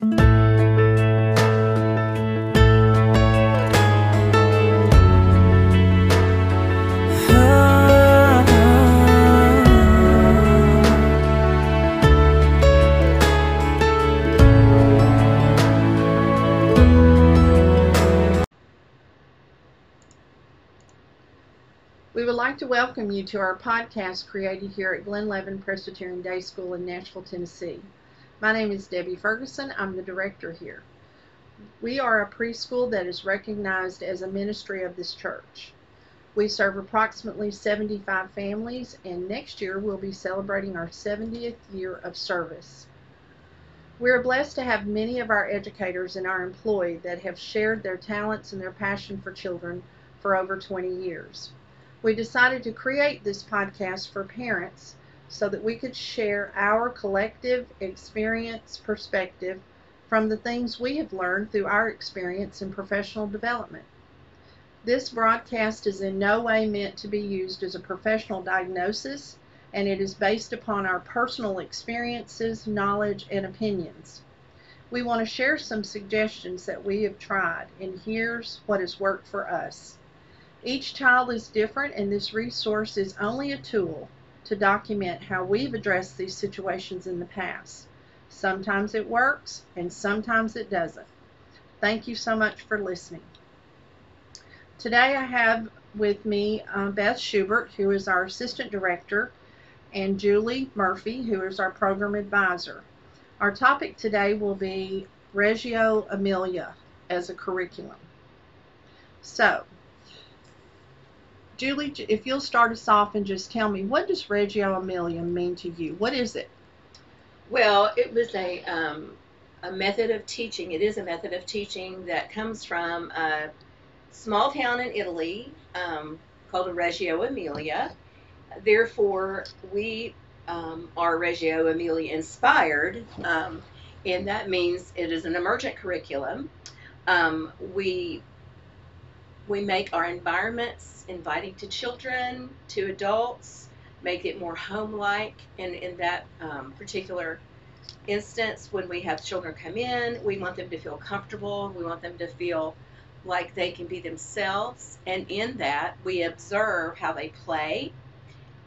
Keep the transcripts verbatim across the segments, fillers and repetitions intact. We would like to welcome you to our podcast created here at Glen Leven Presbyterian Day School in Nashville, Tennessee. My name is Debbie Ferguson. I'm the director here. We are a preschool that is recognized as a ministry of this church. We serve approximately seventy-five families, and next year we'll be celebrating our seventieth year of service. We are blessed to have many of our educators and our employees that have shared their talents and their passion for children for over twenty years. We decided to create this podcast for parents so that we could share our collective experience perspective from the things we have learned through our experience in professional development. This broadcast is in no way meant to be used as a professional diagnosis, and it is based upon our personal experiences, knowledge, and opinions. We want to share some suggestions that we have tried, and here's what has worked for us. Each child is different, and this resource is only a tool to document how we've addressed these situations in the past. Sometimes it works, and sometimes it doesn't. Thank you so much for listening. Today I have with me uh, Beth Schubert, who is our assistant director, and Julie Murphy, who is our program advisor. Our topic today will be Reggio Emilia as a curriculum. So, Julie, if you'll start us off and just tell me, what does Reggio Emilia mean to you? What is it? Well, it was a, um, a method of teaching. It is a method of teaching that comes from a small town in Italy um, called Reggio Emilia. Therefore, we um, are Reggio Emilia inspired, um, and that means it is an emergent curriculum. Um, we We make our environments inviting to children, to adults, make it more home-like. And in that um, particular instance, when we have children come in, we want them to feel comfortable. We want them to feel like they can be themselves. And in that, we observe how they play.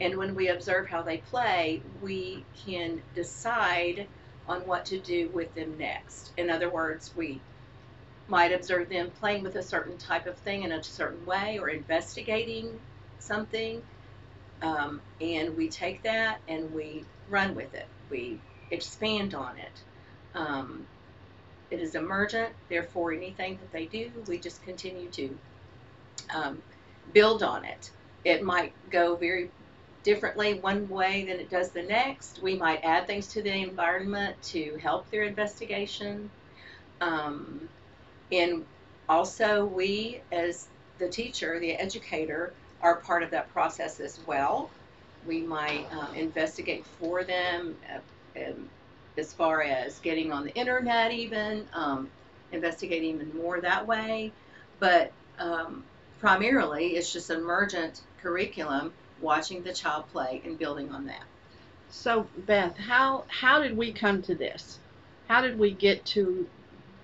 And when we observe how they play, we can decide on what to do with them next. In other words, we might observe them playing with a certain type of thing in a certain way, or investigating something, um, and we take that and we run with it. We expand on it. Um, it is emergent, therefore anything that they do, we just continue to um, build on it. It might go very differently one way than it does the next. We might add things to the environment to help their investigation. Um, And also we, as the teacher, the educator, are part of that process as well. We might um, investigate for them uh, um, as far as getting on the internet even, um, investigate even more that way. But um, primarily it's just emergent curriculum, watching the child play and building on that. So Beth, how, how did we come to this? How did we get to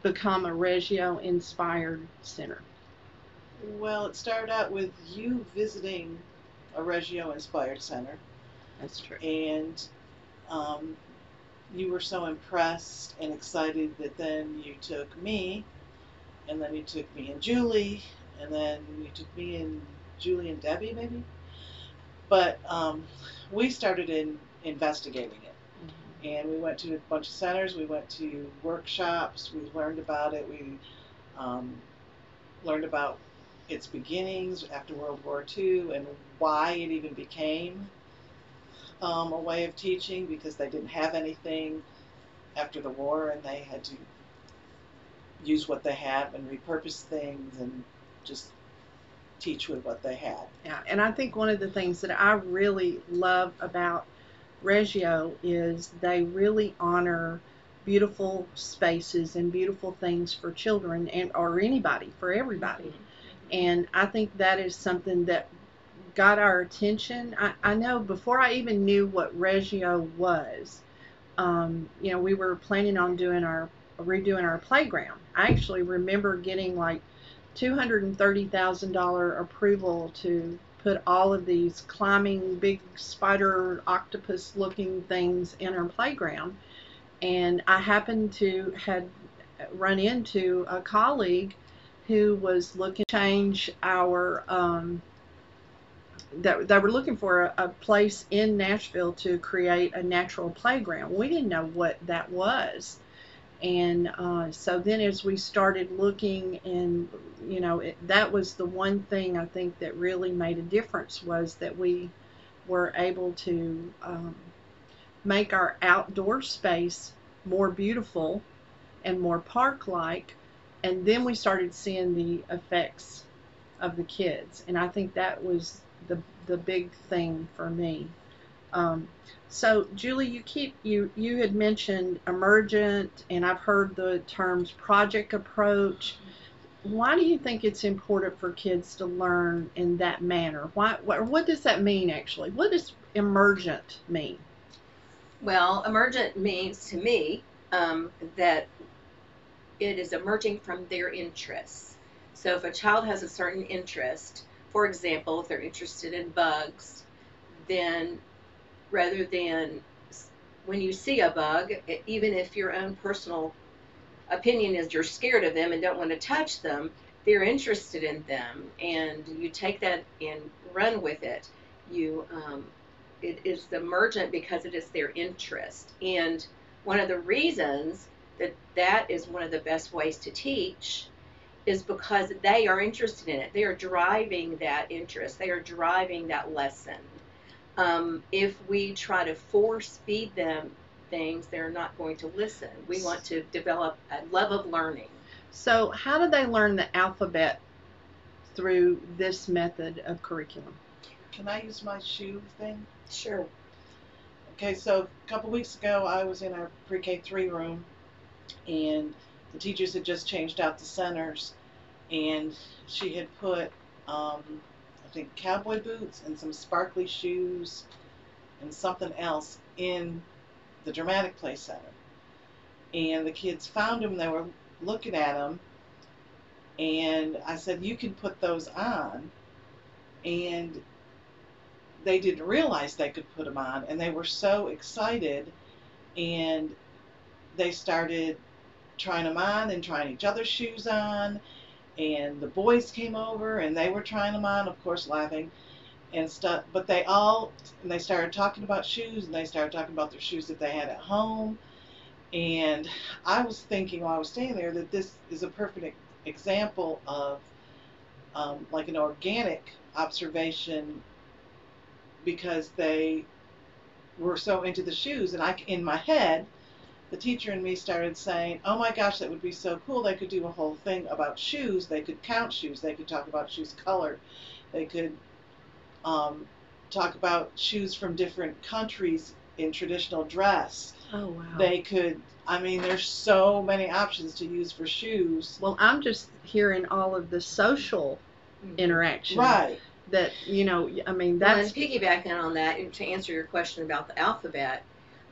become a Reggio inspired center? Well, it started out with you visiting a Reggio inspired center. That's true. And um, you were so impressed and excited that then you took me, and then you took me and Julie, and then you took me and Julie and Debbie maybe. But um, we started in investigating it. And we went to a bunch of centers, we went to workshops, we learned about it, we um, learned about its beginnings after World War Two and why it even became um, a way of teaching, because they didn't have anything after the war and they had to use what they had and repurpose things and just teach with what they had. Yeah, and I think one of the things that I really love about Reggio is they really honor beautiful spaces and beautiful things for children, and or anybody, for everybody. Mm-hmm. And I think that is something that got our attention. I, I know before I even knew what Reggio was, um, you know, we were planning on doing our redoing our playground. I actually remember getting like two hundred thirty thousand dollars approval to put all of these climbing big spider octopus looking things in our playground. And I happened to had run into a colleague who was looking to change our, um, that they were looking for a, a place in Nashville to create a natural playground. We didn't know what that was. And uh, so then as we started looking, and you know, it, that was the one thing I think that really made a difference, was that we were able to um, make our outdoor space more beautiful and more park-like, and then we started seeing the effects of the kids, and I think that was the, the big thing for me. Um, so Julie, you keep you you had mentioned emergent, and I've heard the terms project approach. Why do you think it's important for kids to learn in that manner? Why what, what does that mean actually? What does emergent mean? Well, emergent means to me um, that it is emerging from their interests. So if a child has a certain interest, for example, if they're interested in bugs, then rather than when you see a bug, even if your own personal opinion is you're scared of them and don't want to touch them, they're interested in them, and you take that and run with it. You, um, it is emergent because it is their interest. And one of the reasons that that is one of the best ways to teach is because they are interested in it. They are driving that interest. They are driving that lesson. Um, if we try to force feed them things, they're not going to listen. We want to develop a love of learning. So how do they learn the alphabet through this method of curriculum? Can I use my shoe thing? Sure. Okay, so a couple weeks ago I was in our pre K three room, and the teachers had just changed out the centers, and she had put um, I think cowboy boots and some sparkly shoes and something else in the dramatic play center. And the kids found them, they were looking at them, and I said, you can put those on. And they didn't realize they could put them on, and they were so excited, and they started trying them on and trying each other's shoes on. And the boys came over and they were trying them on, of course laughing and stuff, but they all, and they started talking about shoes, and they started talking about their shoes that they had at home. And I was thinking while I was staying there that this is a perfect example of um, like an organic observation, because they were so into the shoes, and I, in my head, the teacher and me started saying, oh my gosh, that would be so cool. They could do a whole thing about shoes. They could count shoes. They could talk about shoes color. They could um, talk about shoes from different countries in traditional dress. Oh, wow. They could, I mean, there's so many options to use for shoes. Well, I'm just hearing all of the social interaction. Right. That, you know, I mean, that's... Well, and piggybacking on that, and to answer your question about the alphabet,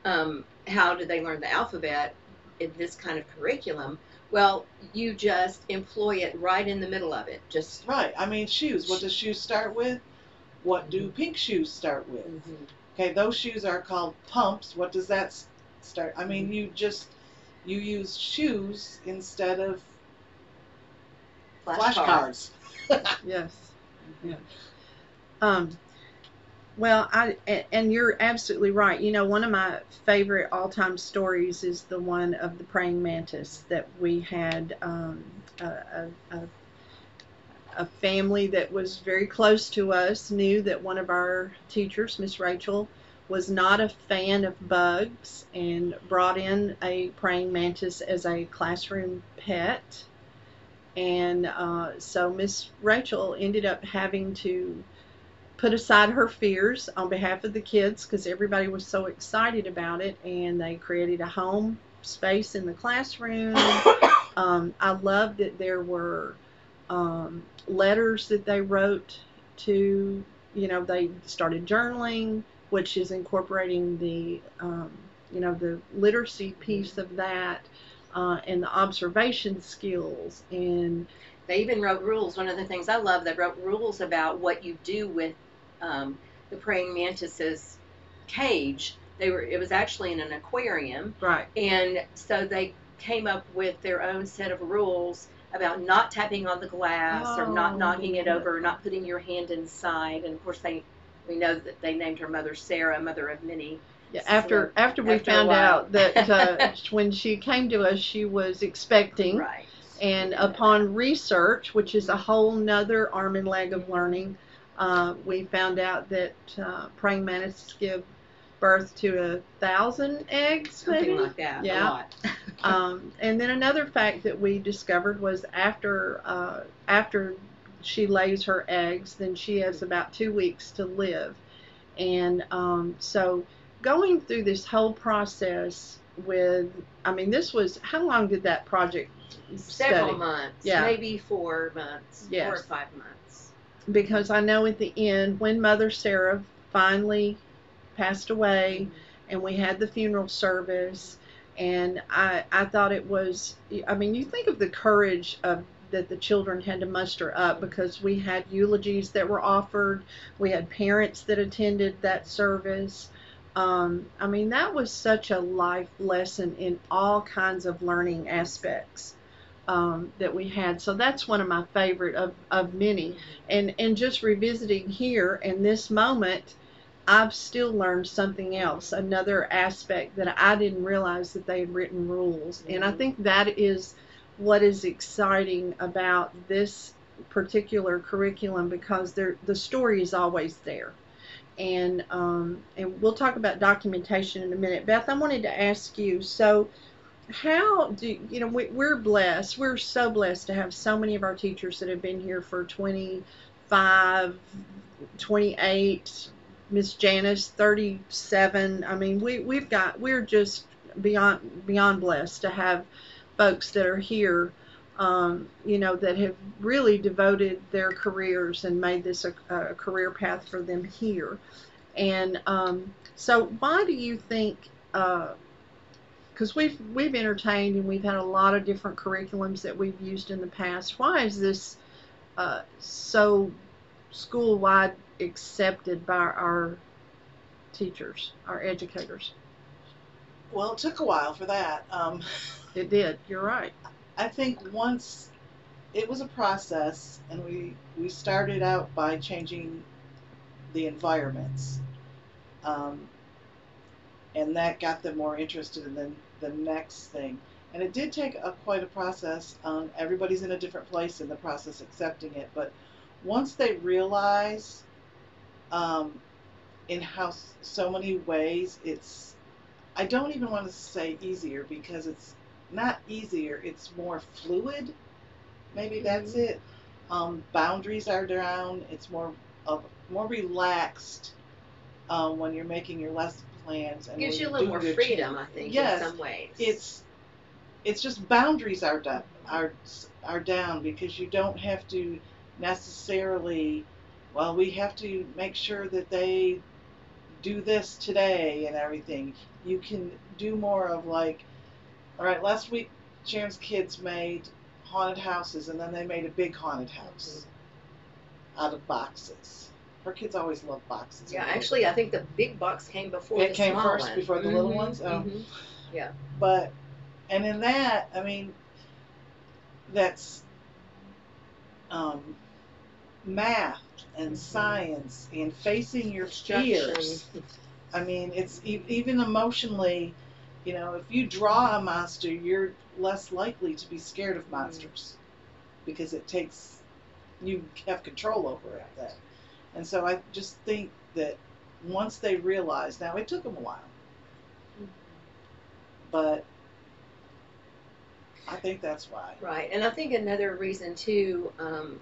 um, how do they learn the alphabet in this kind of curriculum? Well, you just employ it right in the middle of it. Just right. I mean, shoes. What does shoes start with? What do pink shoes start with? Mm-hmm. Okay, those shoes are called pumps. What does that start? I mean, you just, you use shoes instead of flashcards. Flash yes. Yeah. Um, Well, I, and you're absolutely right. You know, one of my favorite all-time stories is the one of the praying mantis that we had um, a, a, a family that was very close to us, knew that one of our teachers, Miss Rachel, was not a fan of bugs and brought in a praying mantis as a classroom pet. And uh, so Miss Rachel ended up having to put aside her fears on behalf of the kids, because everybody was so excited about it, and they created a home space in the classroom. um, I loved that there were um, letters that they wrote to, you know, they started journaling, which is incorporating the, um, you know, the literacy piece of that. uh, and the observation skills. And they even wrote rules. One of the things I love, they wrote rules about what you do with um, the praying mantis's cage. They were, it was actually in an aquarium. Right. And so they came up with their own set of rules about not tapping on the glass, oh, or not knocking yeah. it over, or not putting your hand inside. And of course, they, we know that they named her Mother Sarah, mother of many. Yeah, after so, after we after found out that uh, when she came to us, she was expecting. Right. And yeah. upon research, which is a whole nother arm and leg of learning, uh, we found out that uh, praying mantises give birth to a thousand eggs, something maybe? like that. Yeah. A lot. um, and then another fact that we discovered was after uh, after she lays her eggs, then she has about two weeks to live, and um, so going through this whole process with, I mean, this was, how long did that project study? Several months. Yeah. Maybe four months. Yes. Four or five months. Because I know at the end when Mother Sarah finally passed away and we had the funeral service, and I, I thought it was, I mean, you think of the courage of that the children had to muster up, because we had eulogies that were offered, we had parents that attended that service. um, I mean, that was such a life lesson in all kinds of learning aspects um, that we had. So that's one of my favorite of, of many, and and just revisiting here in this moment, I've still learned something else, another aspect that I didn't realize that they had written rules. Mm-hmm. And I think that is what is exciting about this particular curriculum, because the story is always there. And, um, and we'll talk about documentation in a minute. Beth, I wanted to ask you, so how do, you know, we, we're blessed, we're so blessed to have so many of our teachers that have been here for twenty-five, twenty-eight, Miss Janice, thirty-seven. I mean, we, we've got, we're just beyond beyond blessed to have folks that are here, um, you know, that have really devoted their careers and made this a, a career path for them here. And um, so why do you think, uh, because we've, we've entertained and we've had a lot of different curriculums that we've used in the past, why is this uh, so school-wide accepted by our teachers, our educators? Well, it took a while for that. Um, it did. You're right. I think once it was a process, and we we started out by changing the environments, um, and that got them more interested in the, the next thing. And it did take a quite a process. Um, everybody's in a different place in the process accepting it, but once they realize Um, in how so many ways it's, I don't even want to say easier, because it's not easier, it's more fluid, maybe. Mm-hmm. That's it. Um, boundaries are down, it's more of more relaxed um, when you're making your lesson plans. And gives you a little more freedom, I think, yes, in some ways. It's, it's just boundaries are, do are, are down, because you don't have to necessarily, well, we have to make sure that they do this today and everything. You can do more of like, all right, last week Sharon's kids made haunted houses, and then they made a big haunted house out of boxes. Her kids always love boxes. Yeah, actually, I think the big box came before the small one. It came first before the little ones. Oh. Mm-hmm. Yeah. But, and in that, I mean, that's um, math and science and facing your fears. I mean, it's e even emotionally, you know, if you draw a monster, you're less likely to be scared of monsters, because it takes, you have control over it then. And so I just think that once they realize, now it took them a while, but I think that's why. Right. And I think another reason too um,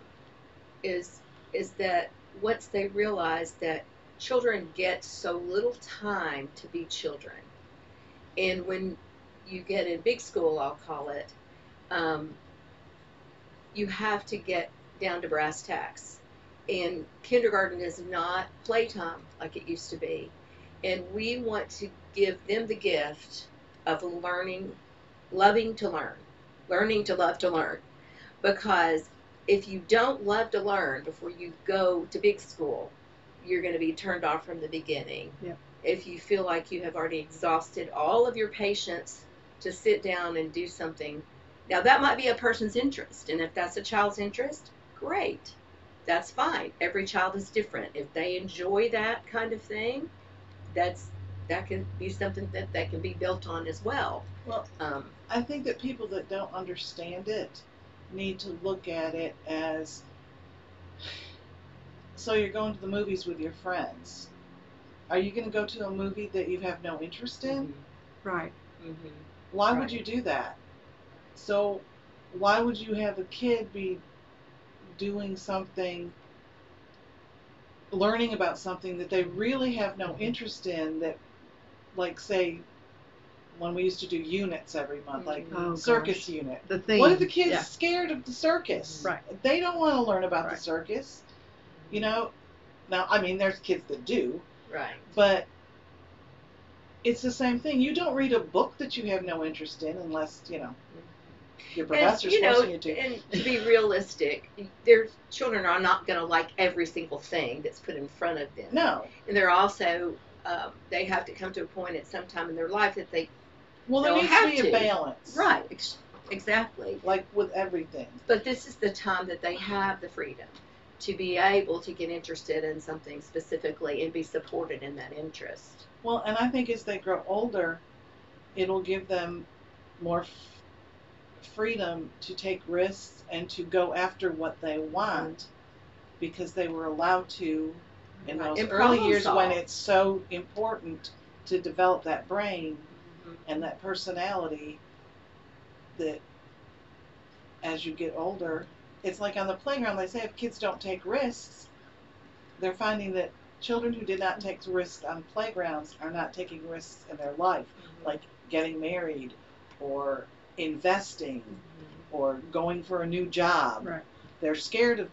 is is that once they realize that children get so little time to be children, and when you get in big school, I'll call it, um, you have to get down to brass tacks, and kindergarten is not playtime like it used to be, and we want to give them the gift of learning loving to learn, learning to love to learn. Because if you don't love to learn before you go to big school, you're going to be turned off from the beginning. Yep. If you feel like you have already exhausted all of your patience to sit down and do something. Now, that might be a person's interest, and if that's a child's interest, great. That's fine. Every child is different. If they enjoy that kind of thing, that's that can be something that, that can be built on as well. Well, um, I think that people that don't understand it need to look at it as, so you're going to the movies with your friends. Are you going to go to a movie that you have no interest in? Mm-hmm. Right. Mm-hmm. Why right. would you do that? So why would you have a kid be doing something, learning about something that they really have no interest in, that, like, say, when we used to do units every month, like oh, circus gosh. unit. The thing. What if the kid's yeah. scared of the circus? Right. They don't want to learn about right. the circus. You know? Now, I mean, there's kids that do. Right. But it's the same thing. You don't read a book that you have no interest in unless, you know, your professor's and, you know, forcing you to. And to be realistic, their children are not going to like every single thing that's put in front of them. No. And they're also, um, they have to come to a point at some time in their life that they Well, there needs to be a balance. Right. Ex exactly. Like with everything. But this is the time that they have the freedom to be able to get interested in something specifically and be supported in that interest. Well, and I think as they grow older, it'll give them more f freedom to take risks and to go after what they want, mm-hmm. because they were allowed to in right. those and early years solve. when it's so important to develop that brain mm-hmm. and that personality, that as you get older, it's like on the playground, they say if kids don't take risks, they're finding that children who did not take risks on playgrounds are not taking risks in their life, mm-hmm. like getting married or investing mm-hmm. or going for a new job. Right. They're scared of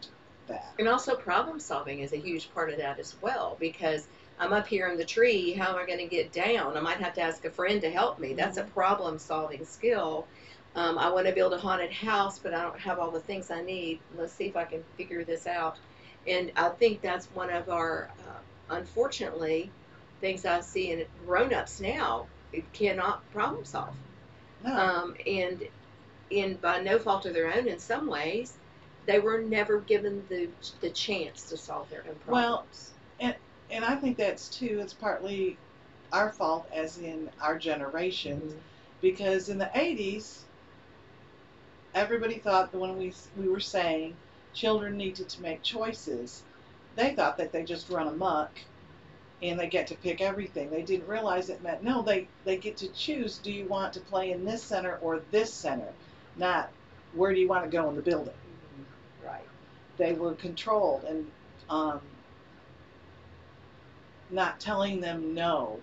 that. And also problem solving is a huge part of that as well, because I'm up here in the tree, how am I going to get down? I might have to ask a friend to help me. That's mm-hmm. a problem solving skill. Um, I want to build a haunted house, but I don't have all the things I need. Let's see if I can figure this out. And I think that's one of our, uh, unfortunately, things I see in grown-ups now. It cannot problem solve. No. Um, and in, by no fault of their own, in some ways, they were never given the, the chance to solve their own problems. Well, and, and I think that's, too, it's partly our fault, as in our generation, mm-hmm. because in the eighties, everybody thought that when we, we were saying children needed to make choices, they thought that they just run amok and they get to pick everything. They didn't realize it meant, no, they, they get to choose, do you want to play in this center or this center, not where do you want to go in the building. Mm-hmm. Right. They were controlled and um, not telling them no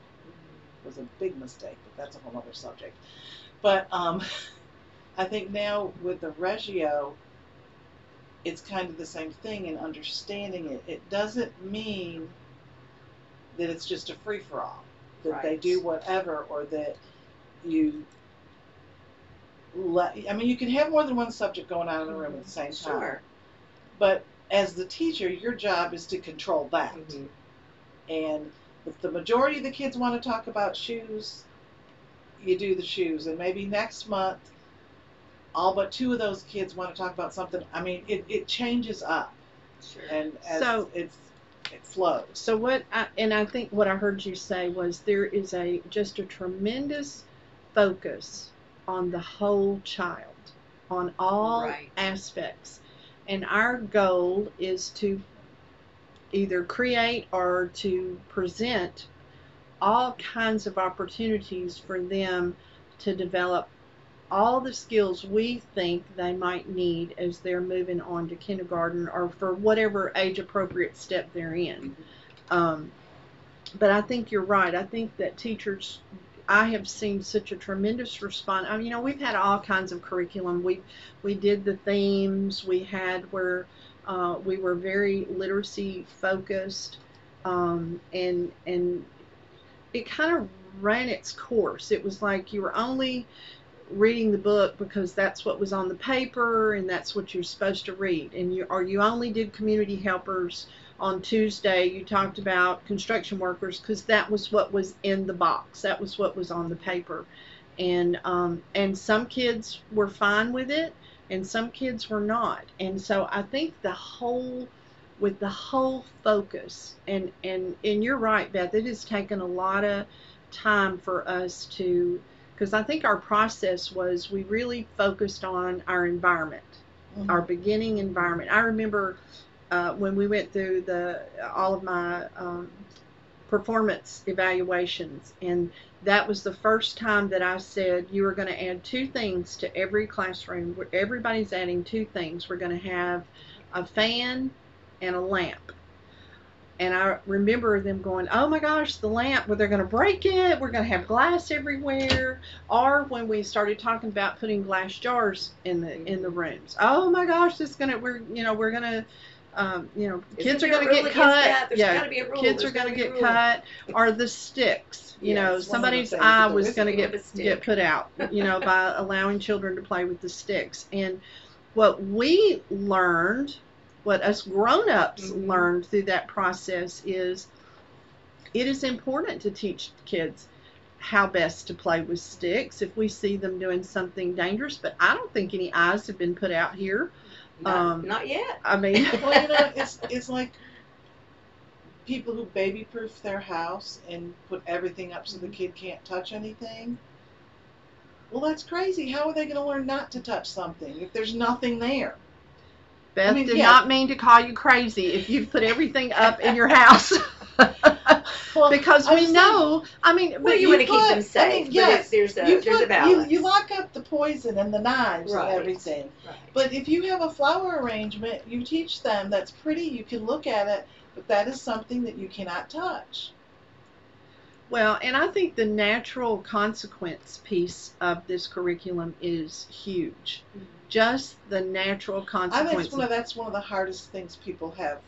was a big mistake, but that's a whole other subject. But um, I think now with the Reggio, it's kind of the same thing in understanding it. It doesn't mean that it's just a free-for-all, that right. they do whatever, or that you let, I mean, you can have more than one subject going on in the room mm-hmm. at the same time. Sure. But as the teacher, your job is to control that. Mm-hmm. And if the majority of the kids want to talk about shoes, you do the shoes. And maybe next month, all but two of those kids want to talk about something. I mean, it, it changes up, sure. and as so it's it flows. So what? I, and I think what I heard you say was there is a just a tremendous focus on the whole child, on all right. aspects, and our goal is to either create or to present all kinds of opportunities for them to develop all the skills we think they might need as they're moving on to kindergarten or for whatever age-appropriate step they're in. Mm-hmm. um, but I think you're right. I think that teachers, I have seen such a tremendous response. I mean, you know, we've had all kinds of curriculum. We, we did the themes. We had where uh, we were very literacy-focused, um, and, and it kind of ran its course. It was like you were only... reading the book because that's what was on the paper and that's what you're supposed to read, and you or you only did community helpers on Tuesday. You talked about construction workers because that was what was in the box, that was what was on the paper, and um, and some kids were fine with it and some kids were not. And so I think the whole with the whole focus, and and and you're right, Beth, it has taken a lot of time for us to, because I think our process was we really focused on our environment, mm-hmm. our beginning environment. I remember uh, when we went through the all of my um, performance evaluations, and that was the first time that I said you were going to add two things to every classroom. Everybody's adding two things. We're going to have a fan and a lamp. And I remember them going, oh my gosh, the lamp, well, they're going to break it. We're going to have glass everywhere. Or when we started talking about putting glass jars in the in the rooms, oh my gosh, it's going to, we're, you know, we're going to, um, you know, kids are going to get cut. Yeah, kids are going to get cut. Or the sticks, you know, somebody's eye was going to get get put out, you know, by allowing children to play with the sticks. And what we learned, what us grown-ups mm-hmm. learned through that process, is it is important to teach kids how best to play with sticks if we see them doing something dangerous. But I don't think any eyes have been put out here. Not, um, not yet. I mean, well, you know, it's, it's like people who baby-proof their house and put everything up so the kid can't touch anything. Well, that's crazy. How are they going to learn not to touch something if there's nothing there? Beth I mean, did yeah. not mean to call you crazy if you put everything up in your house. Well, because we saying, know, I mean, well, but you, you want to keep them safe. I mean, yes, but there's a, you, there's put, a balance. You, you lock up the poison and the knives right. and everything. Right. But if you have a flower arrangement, you teach them that's pretty, you can look at it, but that is something that you cannot touch. Well, and I think the natural consequence piece of this curriculum is huge. Mm-hmm. Just the natural consequences. I think it's one of, that's one of the hardest things people have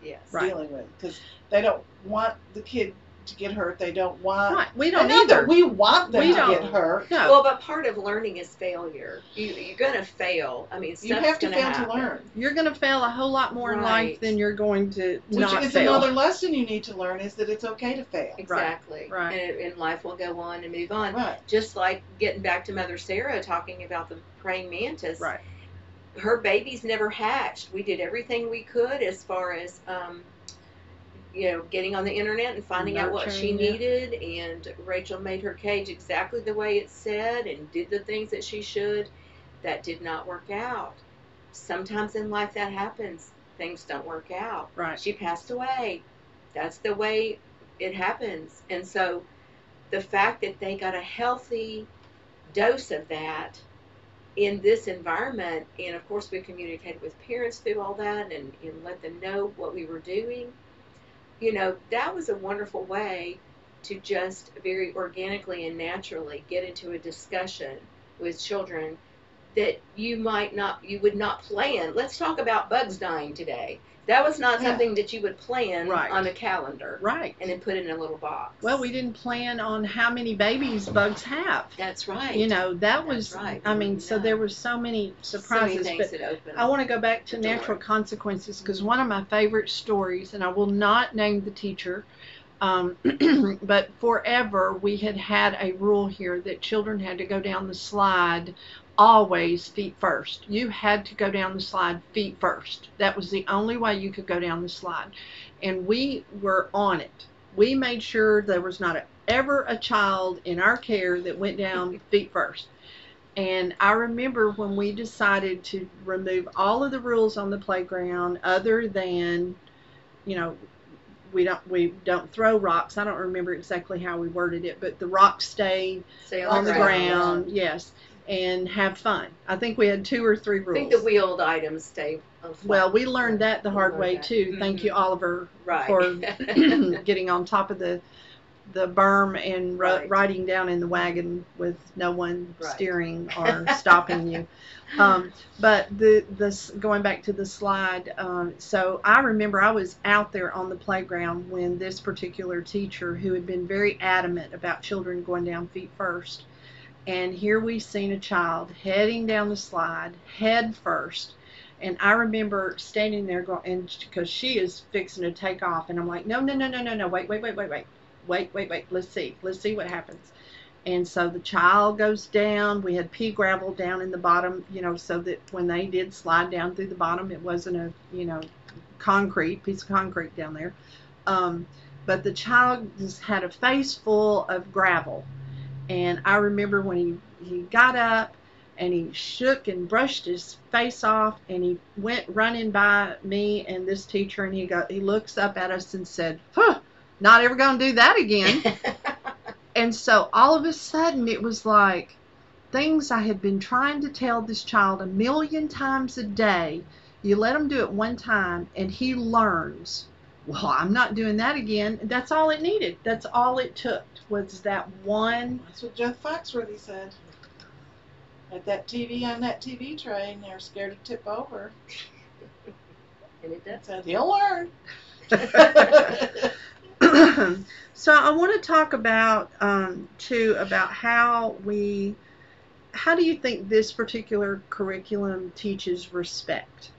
yes. dealing right. with, because they don't want the kid to get hurt. They don't want. Right. We don't either. We want them we to don't. get hurt. No. Well, but part of learning is failure. You, you're going to fail. I mean, you have to fail happen. to learn. You're going to fail a whole lot more right. in life than you're going to Which not fail. Which is another lesson you need to learn, is that it's okay to fail. Exactly. Right. And, and life will go on and move on. Right. Just like getting back to Mother Sarah talking about the praying mantis. Right. Her babies never hatched. We did everything we could as far as. Um, you know, getting on the internet and finding out what she needed, and Rachel made her cage exactly the way it said and did the things that she should. That did not work out. Sometimes in life that happens. Things don't work out. Right. She passed away. That's the way it happens. And so the fact that they got a healthy dose of that in this environment, and of course we communicated with parents through all that and, and let them know what we were doing. You know, that was a wonderful way to just very organically and naturally get into a discussion with children that you might not, you would not plan. Let's talk about bugs dying today. That was not yeah. something that you would plan right. on a calendar. Right. And then put in a little box. Well, we didn't plan on how many babies bugs have. That's right. You know, that was, right. I mean, no. so there were so many surprises. So many things that opened. I want to go back to natural consequences, because mm-hmm. one of my favorite stories, and I will not name the teacher, um, but forever we had had a rule here that children had to go down the slide always feet first. You had to go down the slide feet first. That was the only way you could go down the slide. And we were on it. We made sure there was not a, ever a child in our care that went down feet first. And I remember when we decided to remove all of the rules on the playground other than, you know, we don't we don't throw rocks. I don't remember exactly how we worded it, but the rocks stayed Stay on, on the ground. ground. Yes. And have fun. I think we had two or three rules. I think the wheeled items stay. Well, we learned that the hard way that. too. Mm-hmm. Thank you, Oliver, right. for getting on top of the the berm and ro right. riding down in the wagon with no one right. steering or stopping you. Um, but the this going back to the slide. Um, so I remember I was out there on the playground when this particular teacher, who had been very adamant about children going down feet first, and here we've seen a child heading down the slide head first. And I remember standing there going, and because she is fixing to take off, and I'm like, no, no, no, no, no, no, wait, wait, wait, wait, wait, wait, wait, wait. Let's see, let's see what happens. And so the child goes down. We had pea gravel down in the bottom, you know, so that when they did slide down through the bottom, it wasn't a, you know, concrete piece of concrete down there. Um, but the child just had a face full of gravel, and I remember when he he got up. And he shook and brushed his face off, and he went running by me and this teacher, and he go, he looks up at us and said, huh, not ever going to do that again. And so all of a sudden it was like things I had been trying to tell this child a million times a day. You let him do it one time, and he learns, well, I'm not doing that again. That's all it needed. That's all it took was that one. That's what Jeff Foxworthy said. At that T V, on that T V tray, and they're scared to tip over. And it does. So he'll learn. So I want to talk about um, too about how we, how do you think this particular curriculum teaches respect?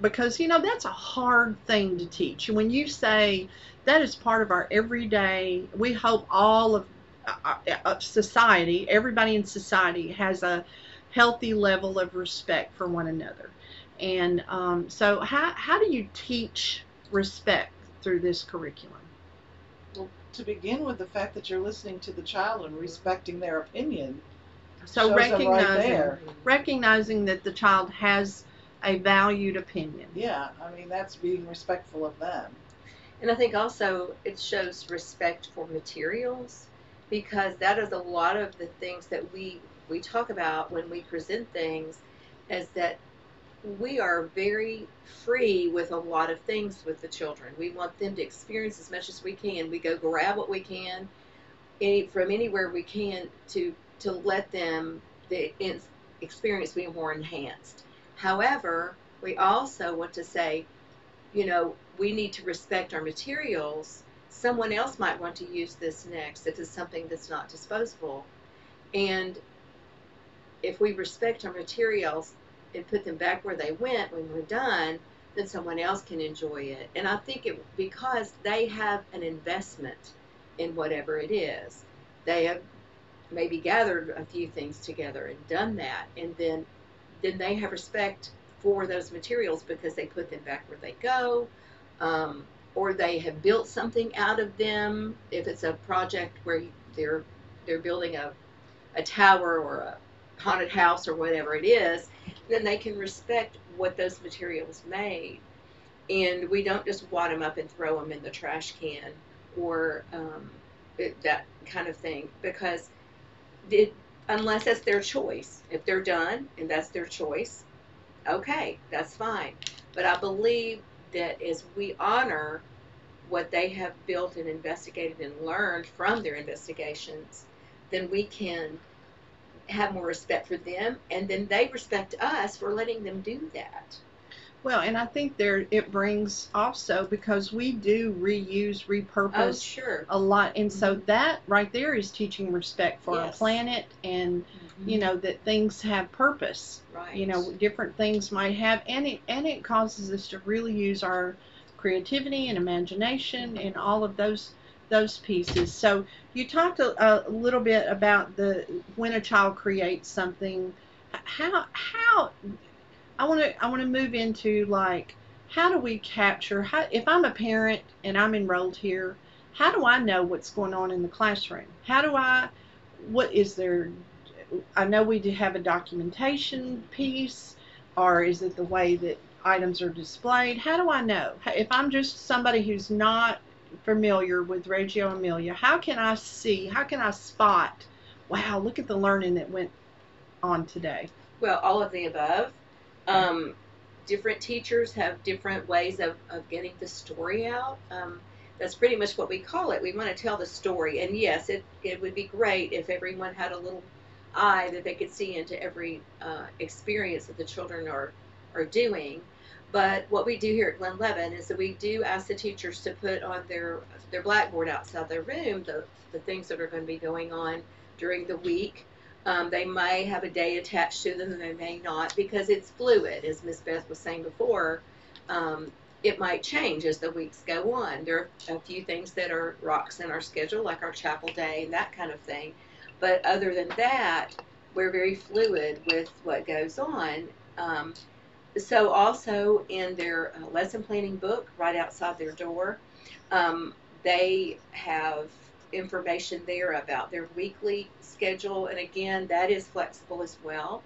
Because you know that's a hard thing to teach. When you say that is part of our everyday, we hope all of uh, society, everybody in society has a healthy level of respect for one another. And um, so how, how do you teach respect through this curriculum? Well, to begin with the fact that you're listening to the child and respecting their opinion. So recognizing, right there. recognizing that the child has a valued opinion. Yeah, I mean, that's being respectful of them. And I think also it shows respect for materials, because that is a lot of the things that we we talk about when we present things, is that we are very free with a lot of things with the children. We want them to experience as much as we can. We go grab what we can any, from anywhere we can to, to let them, the experience be more enhanced. However, we also want to say, you know, we need to respect our materials. Someone else might want to use this next if it's something that's not disposable. And if we respect our materials and put them back where they went when we're done, then someone else can enjoy it. And I think it, because they have an investment in whatever it is. They have maybe gathered a few things together and done that, and then, then they have respect for those materials because they put them back where they go. Um, or they have built something out of them. If it's a project where they're they're building a, a tower or a haunted house or whatever it is, then they can respect what those materials made. And we don't just wad them up and throw them in the trash can or um, it, that kind of thing, because it, unless that's their choice. If they're done and that's their choice, okay, that's fine. But I believe that as we honor what they have built and investigated and learned from their investigations, then we can have more respect for them, and then they respect us for letting them do that. Well, and I think there it brings also, because we do reuse, repurpose oh, sure. a lot, and mm-hmm. so that right there is teaching respect for yes. our planet, and mm-hmm. you know that things have purpose. Right. You know, different things might have, and it and it causes us to really use our creativity and imagination mm-hmm. and all of those those pieces. So you talked a, a little bit about the when a child creates something, how how. I want to I want to move into, like, how do we capture, how, if I'm a parent and I'm enrolled here, how do I know what's going on in the classroom? How do I, what is there, I know we do have a documentation piece, or is it the way that items are displayed? How do I know? If I'm just somebody who's not familiar with Reggio Emilia, how can I see, how can I spot, wow, look at the learning that went on today? Well, all of the above. Um, different teachers have different ways of, of getting the story out. Um, that's pretty much what we call it. We want to tell the story. And yes, it, it would be great if everyone had a little eye that they could see into every uh, experience that the children are, are doing. But what we do here at Glen Leven is that we do ask the teachers to put on their, their blackboard outside their room the, the things that are going to be going on during the week. Um, they may have a day attached to them and they may not, because it's fluid, as Miz Beth was saying before. Um, it might change as the weeks go on. There are a few things that are rocks in our schedule, like our chapel day and that kind of thing. But other than that, we're very fluid with what goes on. Um, so also in their lesson planning book right outside their door, um, they have information there about their weekly schedule, and again, that is flexible as well.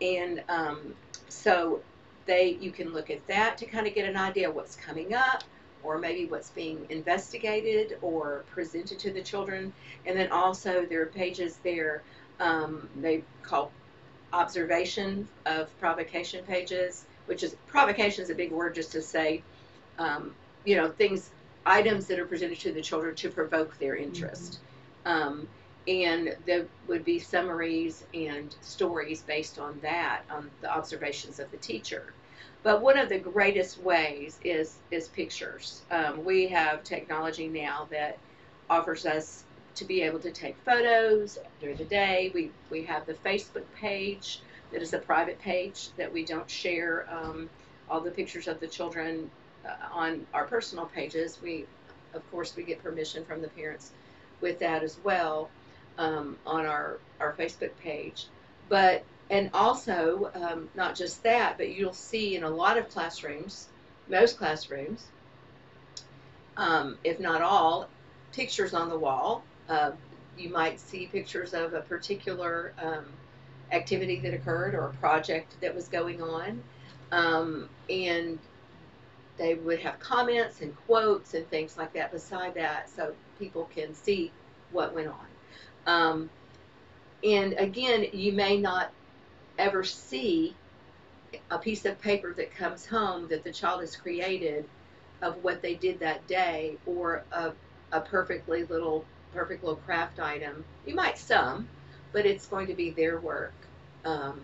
And um, so they you can look at that to kind of get an idea of what's coming up, or maybe what's being investigated or presented to the children. And then also there are pages there, um, they call observation of provocation pages, which is, provocation is a big word just to say, um, you know, things, items that are presented to the children to provoke their interest. Mm-hmm. um, and there would be summaries and stories based on that, on the observations of the teacher. But one of the greatest ways is is pictures. Um, we have technology now that offers us to be able to take photos during the day. We, we have the Facebook page that is a private page that we don't share um, all the pictures of the children uh, on our personal pages. We, of course, we get permission from the parents with that as well um, on our, our Facebook page. But And also, um, not just that, but you'll see in a lot of classrooms, most classrooms, um, if not all, pictures on the wall. Uh, you might see pictures of a particular um, activity that occurred or a project that was going on. Um, and they would have comments and quotes and things like that beside that, so people can see what went on. Um, and again, you may not ever see a piece of paper that comes home that the child has created of what they did that day, or a, a perfectly little perfect little craft item. You might some, but it's going to be their work. Um,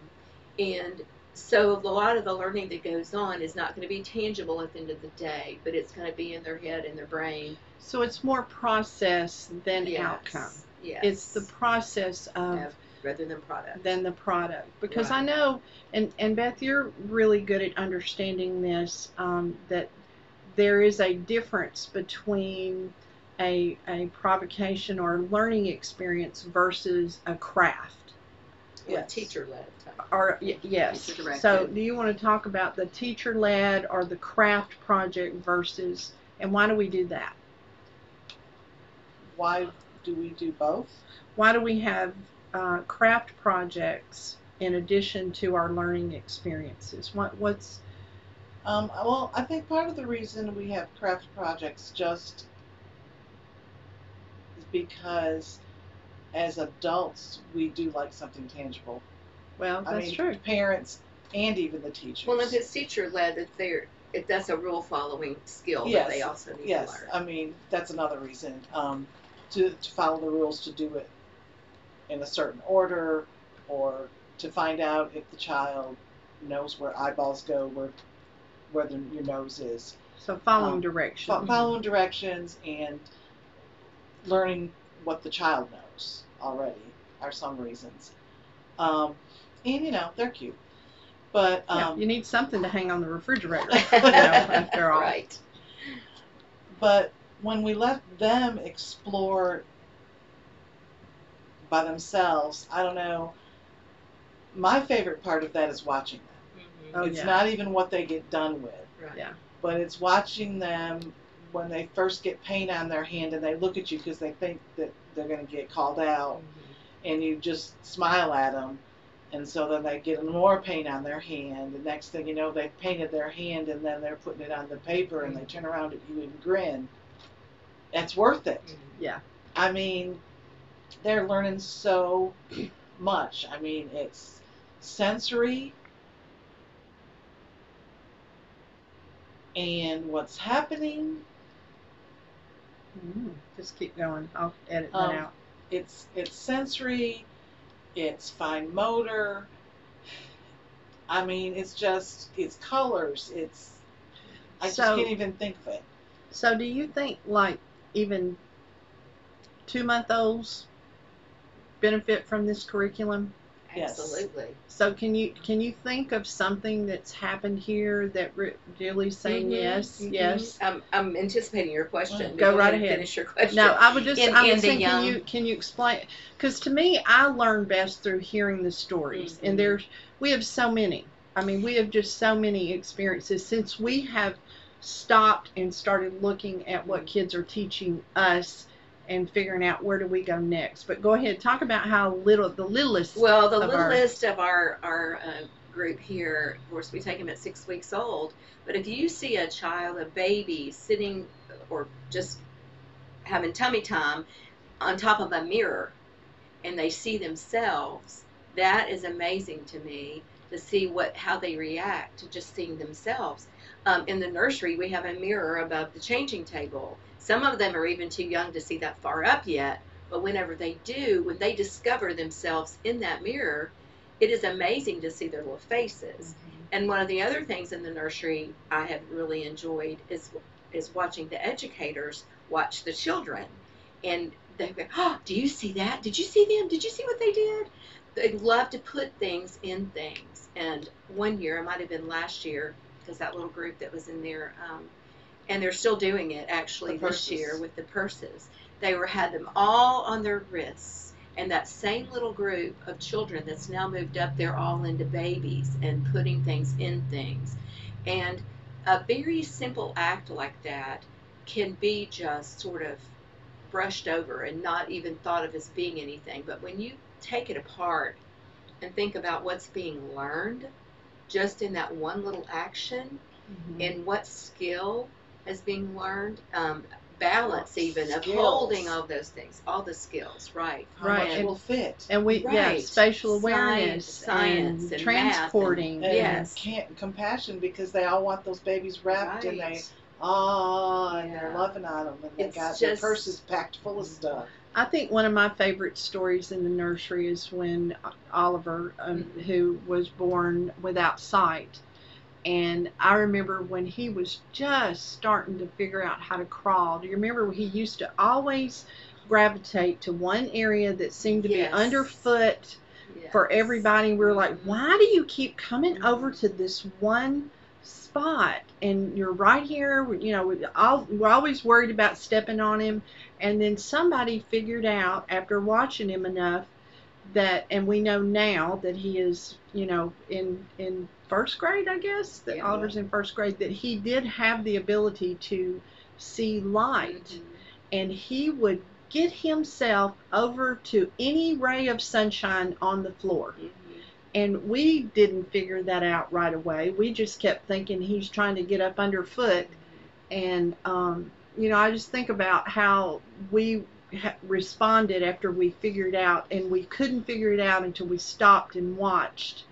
and so a lot of the learning that goes on is not going to be tangible at the end of the day, but it's going to be in their head and their brain. So it's more process than yes. outcome. Yes. It's the process of... of rather than product. Than the product. Because right. I know, and, and Beth, you're really good at understanding this, um, that there is a difference between a, a provocation or learning experience versus a craft. Yeah, yes. Teacher-led. Or, y yes. Teacher-directed. So do you want to talk about the teacher-led or the craft project versus, and why do we do that? Why do we do both? Why do we have... Uh, craft projects in addition to our learning experiences? What, what's um, well, I think part of the reason we have craft projects just is because as adults we do like something tangible. Well, that's I mean, true. Parents and even the teachers. Well, if it's teacher-led, that they're if that's a rule-following skill yes. that they also need yes. to learn. I mean, that's another reason um, to to follow the rules, to do it in a certain order, or to find out if the child knows where eyeballs go, where where the, your nose is. So following um, directions. Fo following directions and learning what the child knows already are some reasons. Um, and you know they're cute, but um, yeah, you need something to hang on the refrigerator. You know, after all. Right. But when we let them explore by themselves, I don't know. My favorite part of that is watching them. Mm-hmm. oh, it's yeah. not even what they get done with, right. yeah. but it's watching them when they first get paint on their hand and they look at you because they think that they're going to get called out, mm-hmm. and you just smile at them, and so then they get more paint on their hand. The next thing you know, they've painted their hand, and then they're putting it on the paper, mm-hmm. and they turn around at you and grin. That's worth it. Mm-hmm. Yeah, I mean. They're learning so much. I mean, it's sensory and what's happening. Mm, just keep going. I'll edit that um, out. It's it's sensory. It's fine motor. I mean, it's just it's colors. It's I so, just can't even think of it. So, do you think like even two month olds benefit from this curriculum? Yes. Absolutely. So can you can you think of something that's happened here that re really saying mm-hmm. yes, mm-hmm. yes? I'm, I'm anticipating your question. Go right ahead. Finish your question. No, I would just in, I was thinking young. you can you explain, because to me I learn best through hearing the stories, mm-hmm. and there's we have so many. I mean, we have just so many experiences since we have stopped and started looking at what kids are teaching us and figuring out where do we go next. But go ahead, talk about how little the littlest. Well, the littlest of our our uh, group here, of course, we take them at six weeks old. But if you see a child, a baby, sitting or just having tummy time on top of a mirror, and they see themselves, that is amazing to me to see what how they react to just seeing themselves. Um, in the nursery, we have a mirror above the changing table. Some of them are even too young to see that far up yet, but whenever they do, when they discover themselves in that mirror, it is amazing to see their little faces. Mm-hmm. And one of the other things in the nursery I have really enjoyed is is watching the educators watch the children. And they go, oh, do you see that? Did you see them? Did you see what they did? They love to put things in things. And one year, it might have been last year, because that little group that was in there, um, and they're still doing it actually this year with the purses. They were had them all on their wrists, and that same little group of children that's now moved up, they're all into babies and putting things in things. And a very simple act like that can be just sort of brushed over and not even thought of as being anything. But when you take it apart and think about what's being learned just in that one little action, mm-hmm. and what skill is being learned, um, balance even, upholding all those things, all the skills, right? Right. And, it will fit. And we, right. yeah, spatial awareness, science, and, and transporting, and, yes, and can't, compassion, because they all want those babies wrapped, right. and they, oh, and yeah. they're loving on them, and they it's got just, their purses packed full of stuff. I think one of my favorite stories in the nursery is when Oliver, um, mm-hmm. who was born without sight, and I remember when he was just starting to figure out how to crawl. Do you remember he used to always gravitate to one area that seemed to yes. be underfoot yes. for everybody? We were like, why do you keep coming mm-hmm. over to this one spot? And you're right here, you know, we're always worried about stepping on him. And then somebody figured out after watching him enough that, and we know now that he is, you know, in in first grade, I guess, that yeah. Oliver's in first grade, that he did have the ability to see light, mm-hmm. and he would get himself over to any ray of sunshine on the floor. Mm-hmm. And we didn't figure that out right away. We just kept thinking he's trying to get up underfoot, and um, you know, I just think about how we ha responded after we figured out, and we couldn't figure it out until we stopped and watched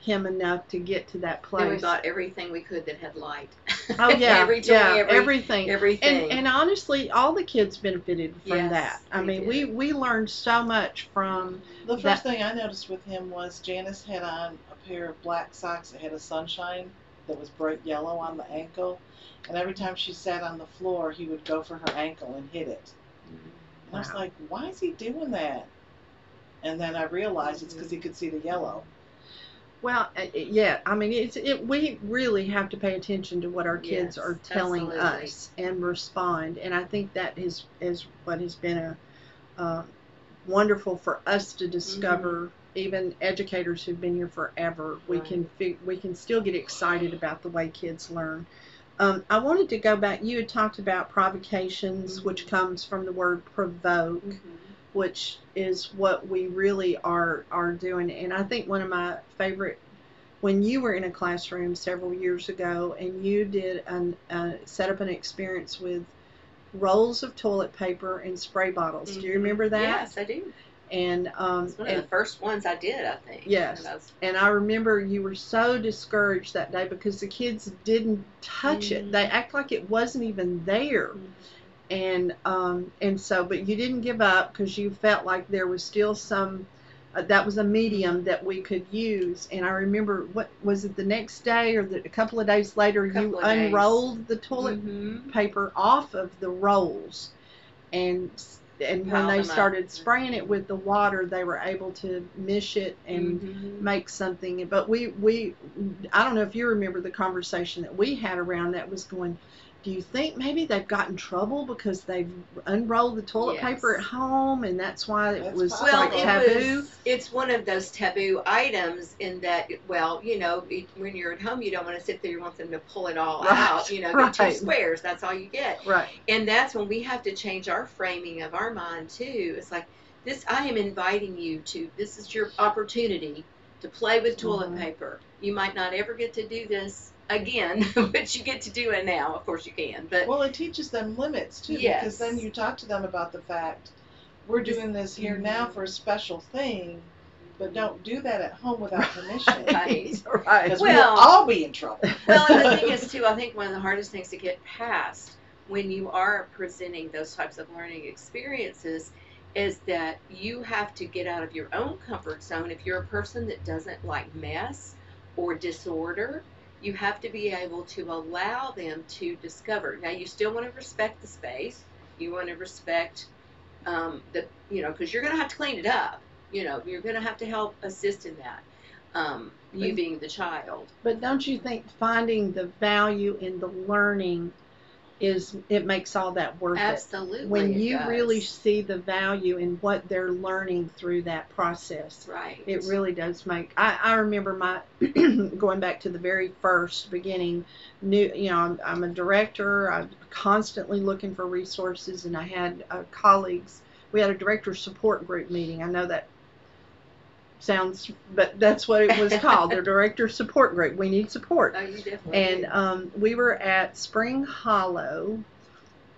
him enough to get to that place. And we bought everything we could that had light. Oh yeah, every toy, yeah, every, everything, everything. And, and honestly, all the kids benefited from yes, that. I mean, did. we we learned so much from. The first that. thing I noticed with him was Janice had on a pair of black socks that had a sunshine that was bright yellow on the ankle, and every time she sat on the floor, he would go for her ankle and hit it. Mm-hmm. And wow. I was like, why is he doing that? And then I realized mm-hmm. it's because he could see the yellow. Well, yeah, I mean, it's, it, we really have to pay attention to what our kids yes, are telling absolutely. us and respond. And I think that is, is what has been a, uh, wonderful for us to discover, mm-hmm. even educators who've been here forever. We, right. can fig we can still get excited about the way kids learn. Um, I wanted to go back. You had talked about provocations, mm-hmm. which comes from the word provoke. Mm-hmm. Which is what we really are are doing. And I think one of my favorite, when you were in a classroom several years ago and you did an, uh, set up an experience with rolls of toilet paper and spray bottles. Mm-hmm. Do you remember that? Yes, I do. And um, it's one of and, the first ones I did, I think. Yes. I was, and I remember you were so discouraged that day because the kids didn't touch mm-hmm. it. They act like it wasn't even there. Mm-hmm. And um, and so, but you didn't give up because you felt like there was still some, uh, that was a medium that we could use. And I remember, what was it the next day or the, a couple of days later, you unrolled days. the toilet mm-hmm. paper off of the rolls. And and when they started up. spraying it with the water, they were able to mish it and mm-hmm. make something. But we, we, I don't know if you remember the conversation that we had around that was going, do you think maybe they've got in trouble because they've unrolled the toilet yes. paper at home, and that's why it that's was well, like it taboo? Was, it's one of those taboo items in that, well, you know, it, when you're at home, you don't want to sit there. You want them to pull it all right. out. You know, right. get two squares. That's all you get. Right. And that's when we have to change our framing of our mind, too. It's like, this, I am inviting you to, this is your opportunity to play with toilet mm-hmm. paper. You might not ever get to do this again, but you get to do it now. Of course you can. But well, it teaches them limits, too, yes. because then you talk to them about the fact, we're doing this here mm-hmm. now for a special thing, but don't do that at home without permission. Right. Right. Because well, we'll all be in trouble. Well, and the thing is, too, I think one of the hardest things to get past when you are presenting those types of learning experiences is that you have to get out of your own comfort zone. If you're a person that doesn't like mess or disorder, you have to be able to allow them to discover. Now, you still want to respect the space. You want to respect um, the, you know, because you're going to have to clean it up. You know, you're going to have to help assist in that, um, you but, being the child. But don't you think finding the value in the learning is, it makes all that worth Absolutely, it? Absolutely. When you does. really see the value in what they're learning through that process, right? It really does make. I, I remember my going back to the very first beginning. New, you know, I'm, I'm a director. I'm constantly looking for resources, and I had uh, colleagues. We had a director support group meeting. I know that sounds, but that's what it was called, the director support group. We need support. Oh, you definitely and um, we were at Spring Hollow,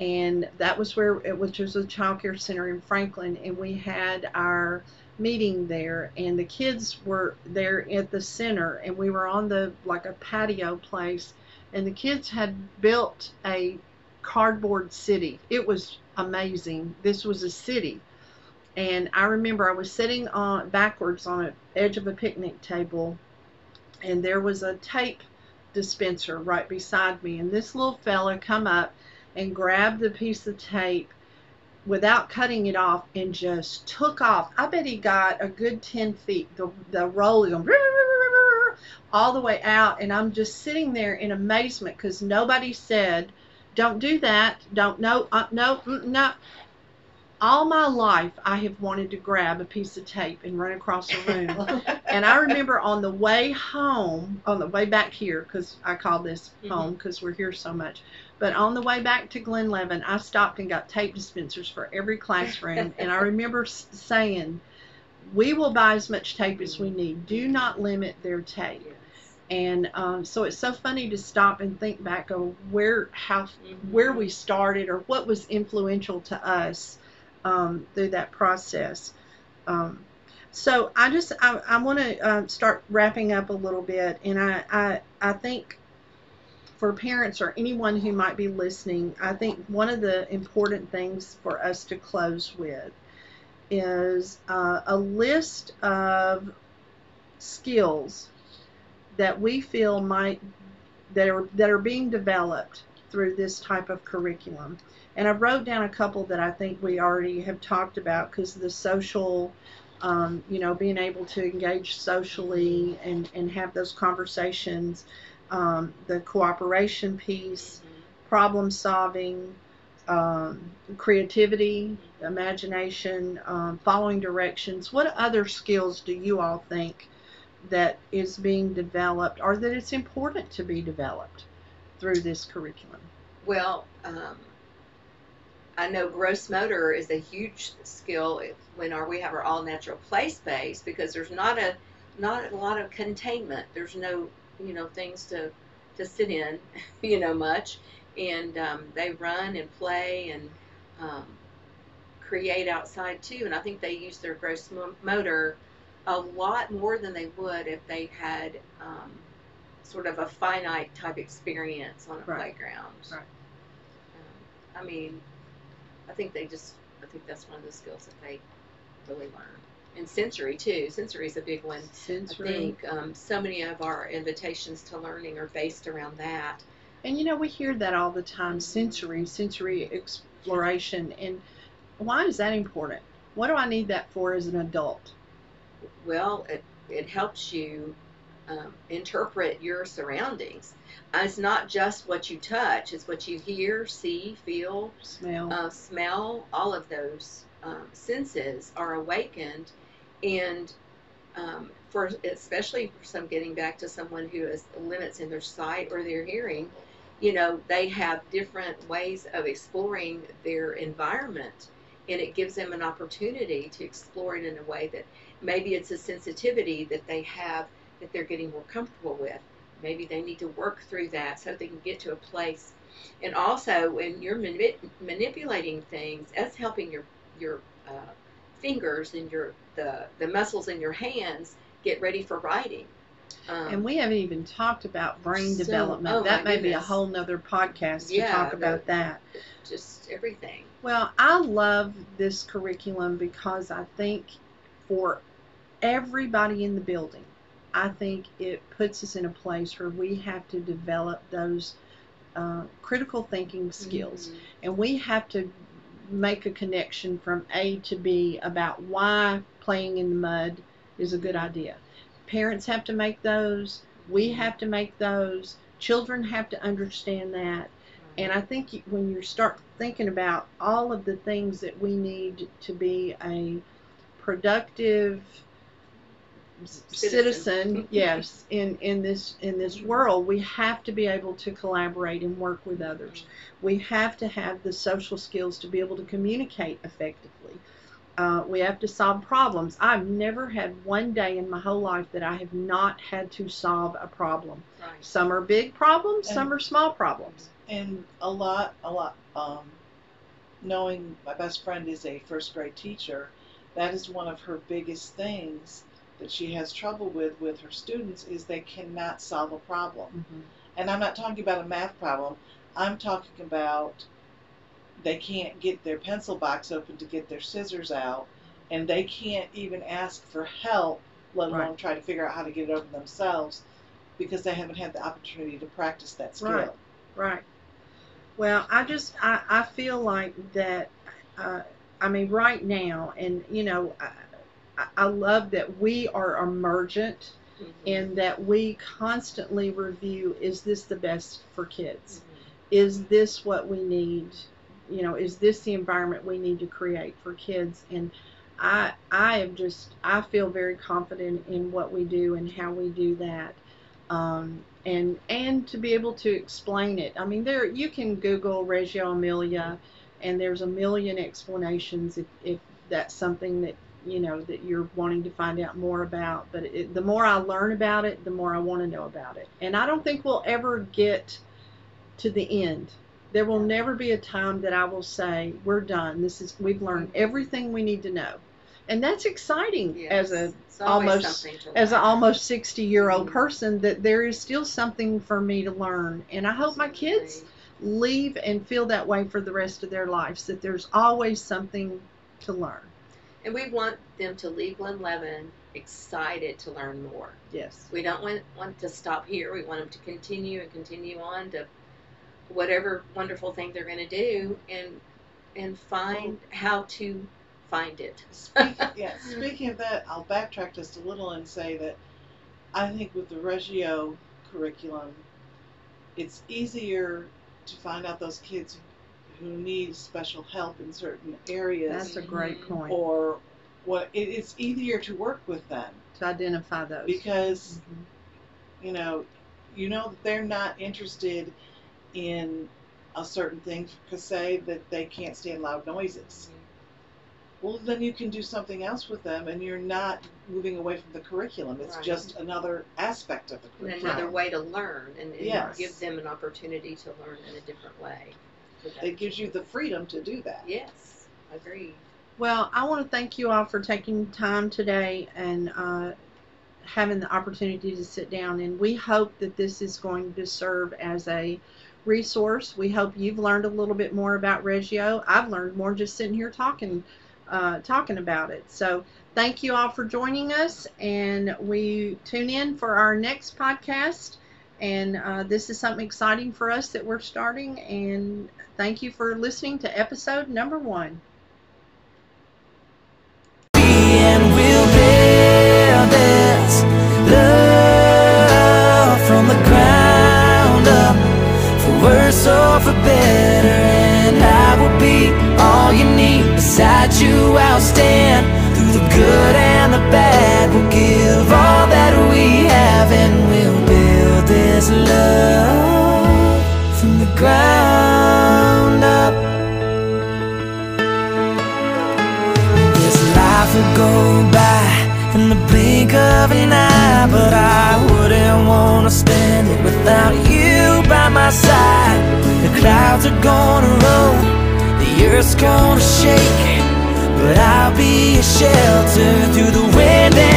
and that was where, it, which was a child care center in Franklin, and we had our meeting there, and the kids were there at the center, and we were on the, like a patio place, and the kids had built a cardboard city. It was amazing. This was a city. And I remember I was sitting on backwards on an edge of a picnic table, and there was a tape dispenser right beside me. And this little fella come up and grabbed the piece of tape without cutting it off and just took off. I bet he got a good ten feet. The, the roll is going all the way out. And I'm just sitting there in amazement because nobody said, don't do that. Don't, no, uh, no, no. All my life, I have wanted to grab a piece of tape and run across the room. And I remember on the way home, on the way back here, because I call this mm-hmm. home because we're here so much, but on the way back to Glen Leven, I stopped and got tape dispensers for every classroom. And I remember saying, we will buy as much tape as we need. Do not limit their tape. Yes. And um, so it's so funny to stop and think back on where, how, mm-hmm. where we started or what was influential to us. Um, through that process. Um, so I just, I, I want to uh, start wrapping up a little bit, and I, I, I think for parents or anyone who might be listening, I think one of the important things for us to close with is uh, a list of skills that we feel might, that are, that are being developed through this type of curriculum. And I wrote down a couple that I think we already have talked about, because the social, um, you know, being able to engage socially and, and have those conversations, um, the cooperation piece, mm-hmm. problem solving, um, creativity, imagination, um, following directions. What other skills do you all think that is being developed or that it's important to be developed through this curriculum? Well, um, I know gross motor is a huge skill when our, we have our all-natural play space, because there's not a not a lot of containment. There's no, you know, things to, to sit in, you know, much. And um, they run and play and um, create outside, too. And I think they use their gross motor a lot more than they would if they had um, sort of a finite type experience on a right. playground. Right. Um, I mean... I think they just, I think that's one of the skills that they really learn. And sensory, too. Sensory is a big one. Sensory. I think um, so many of our invitations to learning are based around that. And, you know, we hear that all the time, sensory, sensory exploration. And Why is that important? What do I need that for as an adult? Well, it, it helps you um, interpret your surroundings. Uh, it's not just what you touch. It's what you hear, see, feel, smell. Uh, smell. All of those um, senses are awakened. And um, for especially for some, getting back to someone who has limits in their sight or their hearing, you know, they have different ways of exploring their environment, and it gives them an opportunity to explore it in a way that maybe it's a sensitivity that they have that they're getting more comfortable with. Maybe they need to work through that so they can get to a place. And also, when you're manip manipulating things, that's helping your your uh, fingers and your the the muscles in your hands get ready for writing. Um, and we haven't even talked about brain so, development. Oh that may goodness. be a whole nother podcast yeah, to talk about that. Just everything. Well, I love this curriculum because I think for everybody in the building, I think it puts us in a place where we have to develop those uh, critical thinking skills. Mm-hmm. And we have to make a connection from A to B about why playing in the mud is a good idea. Parents have to make those. We have to make those. Children have to understand that. And I think when you start thinking about all of the things that we need to be a productive citizen, citizen yes, in, in this in this world, we have to be able to collaborate and work with others. We have to have the social skills to be able to communicate effectively. Uh, we have to solve problems. I've never had one day in my whole life that I have not had to solve a problem. Right. Some are big problems, and some are small problems. And a lot, a lot, um, knowing my best friend is a first grade teacher, that is one of her biggest things that she has trouble with with her students is they cannot solve a problem. Mm-hmm. And I'm not talking about a math problem. I'm talking about they can't get their pencil box open to get their scissors out, and they can't even ask for help, let alone right. try to figure out how to get it open themselves, because they haven't had the opportunity to practice that skill. Right, right. Well, I just, I, I feel like that, uh, I mean, right now, and, you know, I, I love that we are emergent, mm-hmm. and that we constantly review, is this the best for kids? Mm-hmm. Is this what we need? You know, is this the environment we need to create for kids? And I, I have just, I feel very confident in what we do and how we do that, um, and and to be able to explain it. I mean, there you can Google Reggio Emilia, and there's a million explanations if if that's something that you know that you're wanting to find out more about. But it, the more I learn about it, the more I want to know about it. And I don't think we'll ever get to the end. There will never be a time that I will say, we're done. This is, we've learned everything we need to know. And that's exciting yes, as a almost as an almost sixty year old mm-hmm. person, that there is still something for me to learn. And I hope Absolutely. my kids leave and feel that way for the rest of their lives, that there's always something to learn. And we want them to leave Glen Leven excited to learn more. Yes. We don't want, want to stop here. We want them to continue and continue on to whatever wonderful thing they're going to do, and and find how to find it. Speaking, yeah, speaking of that, I'll backtrack just a little and say that I think with the Reggio curriculum, it's easier to find out those kids who need special help in certain areas. That's a great point. Or what it, it's easier to work with them. To identify those. Because, mm-hmm. you know, you know that they're not interested in a certain thing, to say that they can't stand loud noises. Mm-hmm. Well, then you can do something else with them, and you're not moving away from the curriculum. It's right. just another aspect of the curriculum. And another way to learn, and, and yes. give them an opportunity to learn in a different way. It gives you the freedom to do that. Yes, I agree. Well, I want to thank you all for taking time today and uh, having the opportunity to sit down, and we hope that this is going to serve as a resource. We hope you've learned a little bit more about Reggio. I've learned more just sitting here talking uh, talking about it. So thank you all for joining us, and we tune in for our next podcast, and uh, this is something exciting for us that we're starting, and thank you for listening to episode number one. better, and I will be all you need. Beside you I'll stand through the good and the bad. We'll give all that we have, and we'll build this love from the ground up. This life will go by in the blink of an eye, but I wouldn't wanna spend it without you by my side. The clouds are gonna roll, the earth's gonna shake, but I'll be a shelter through the wind and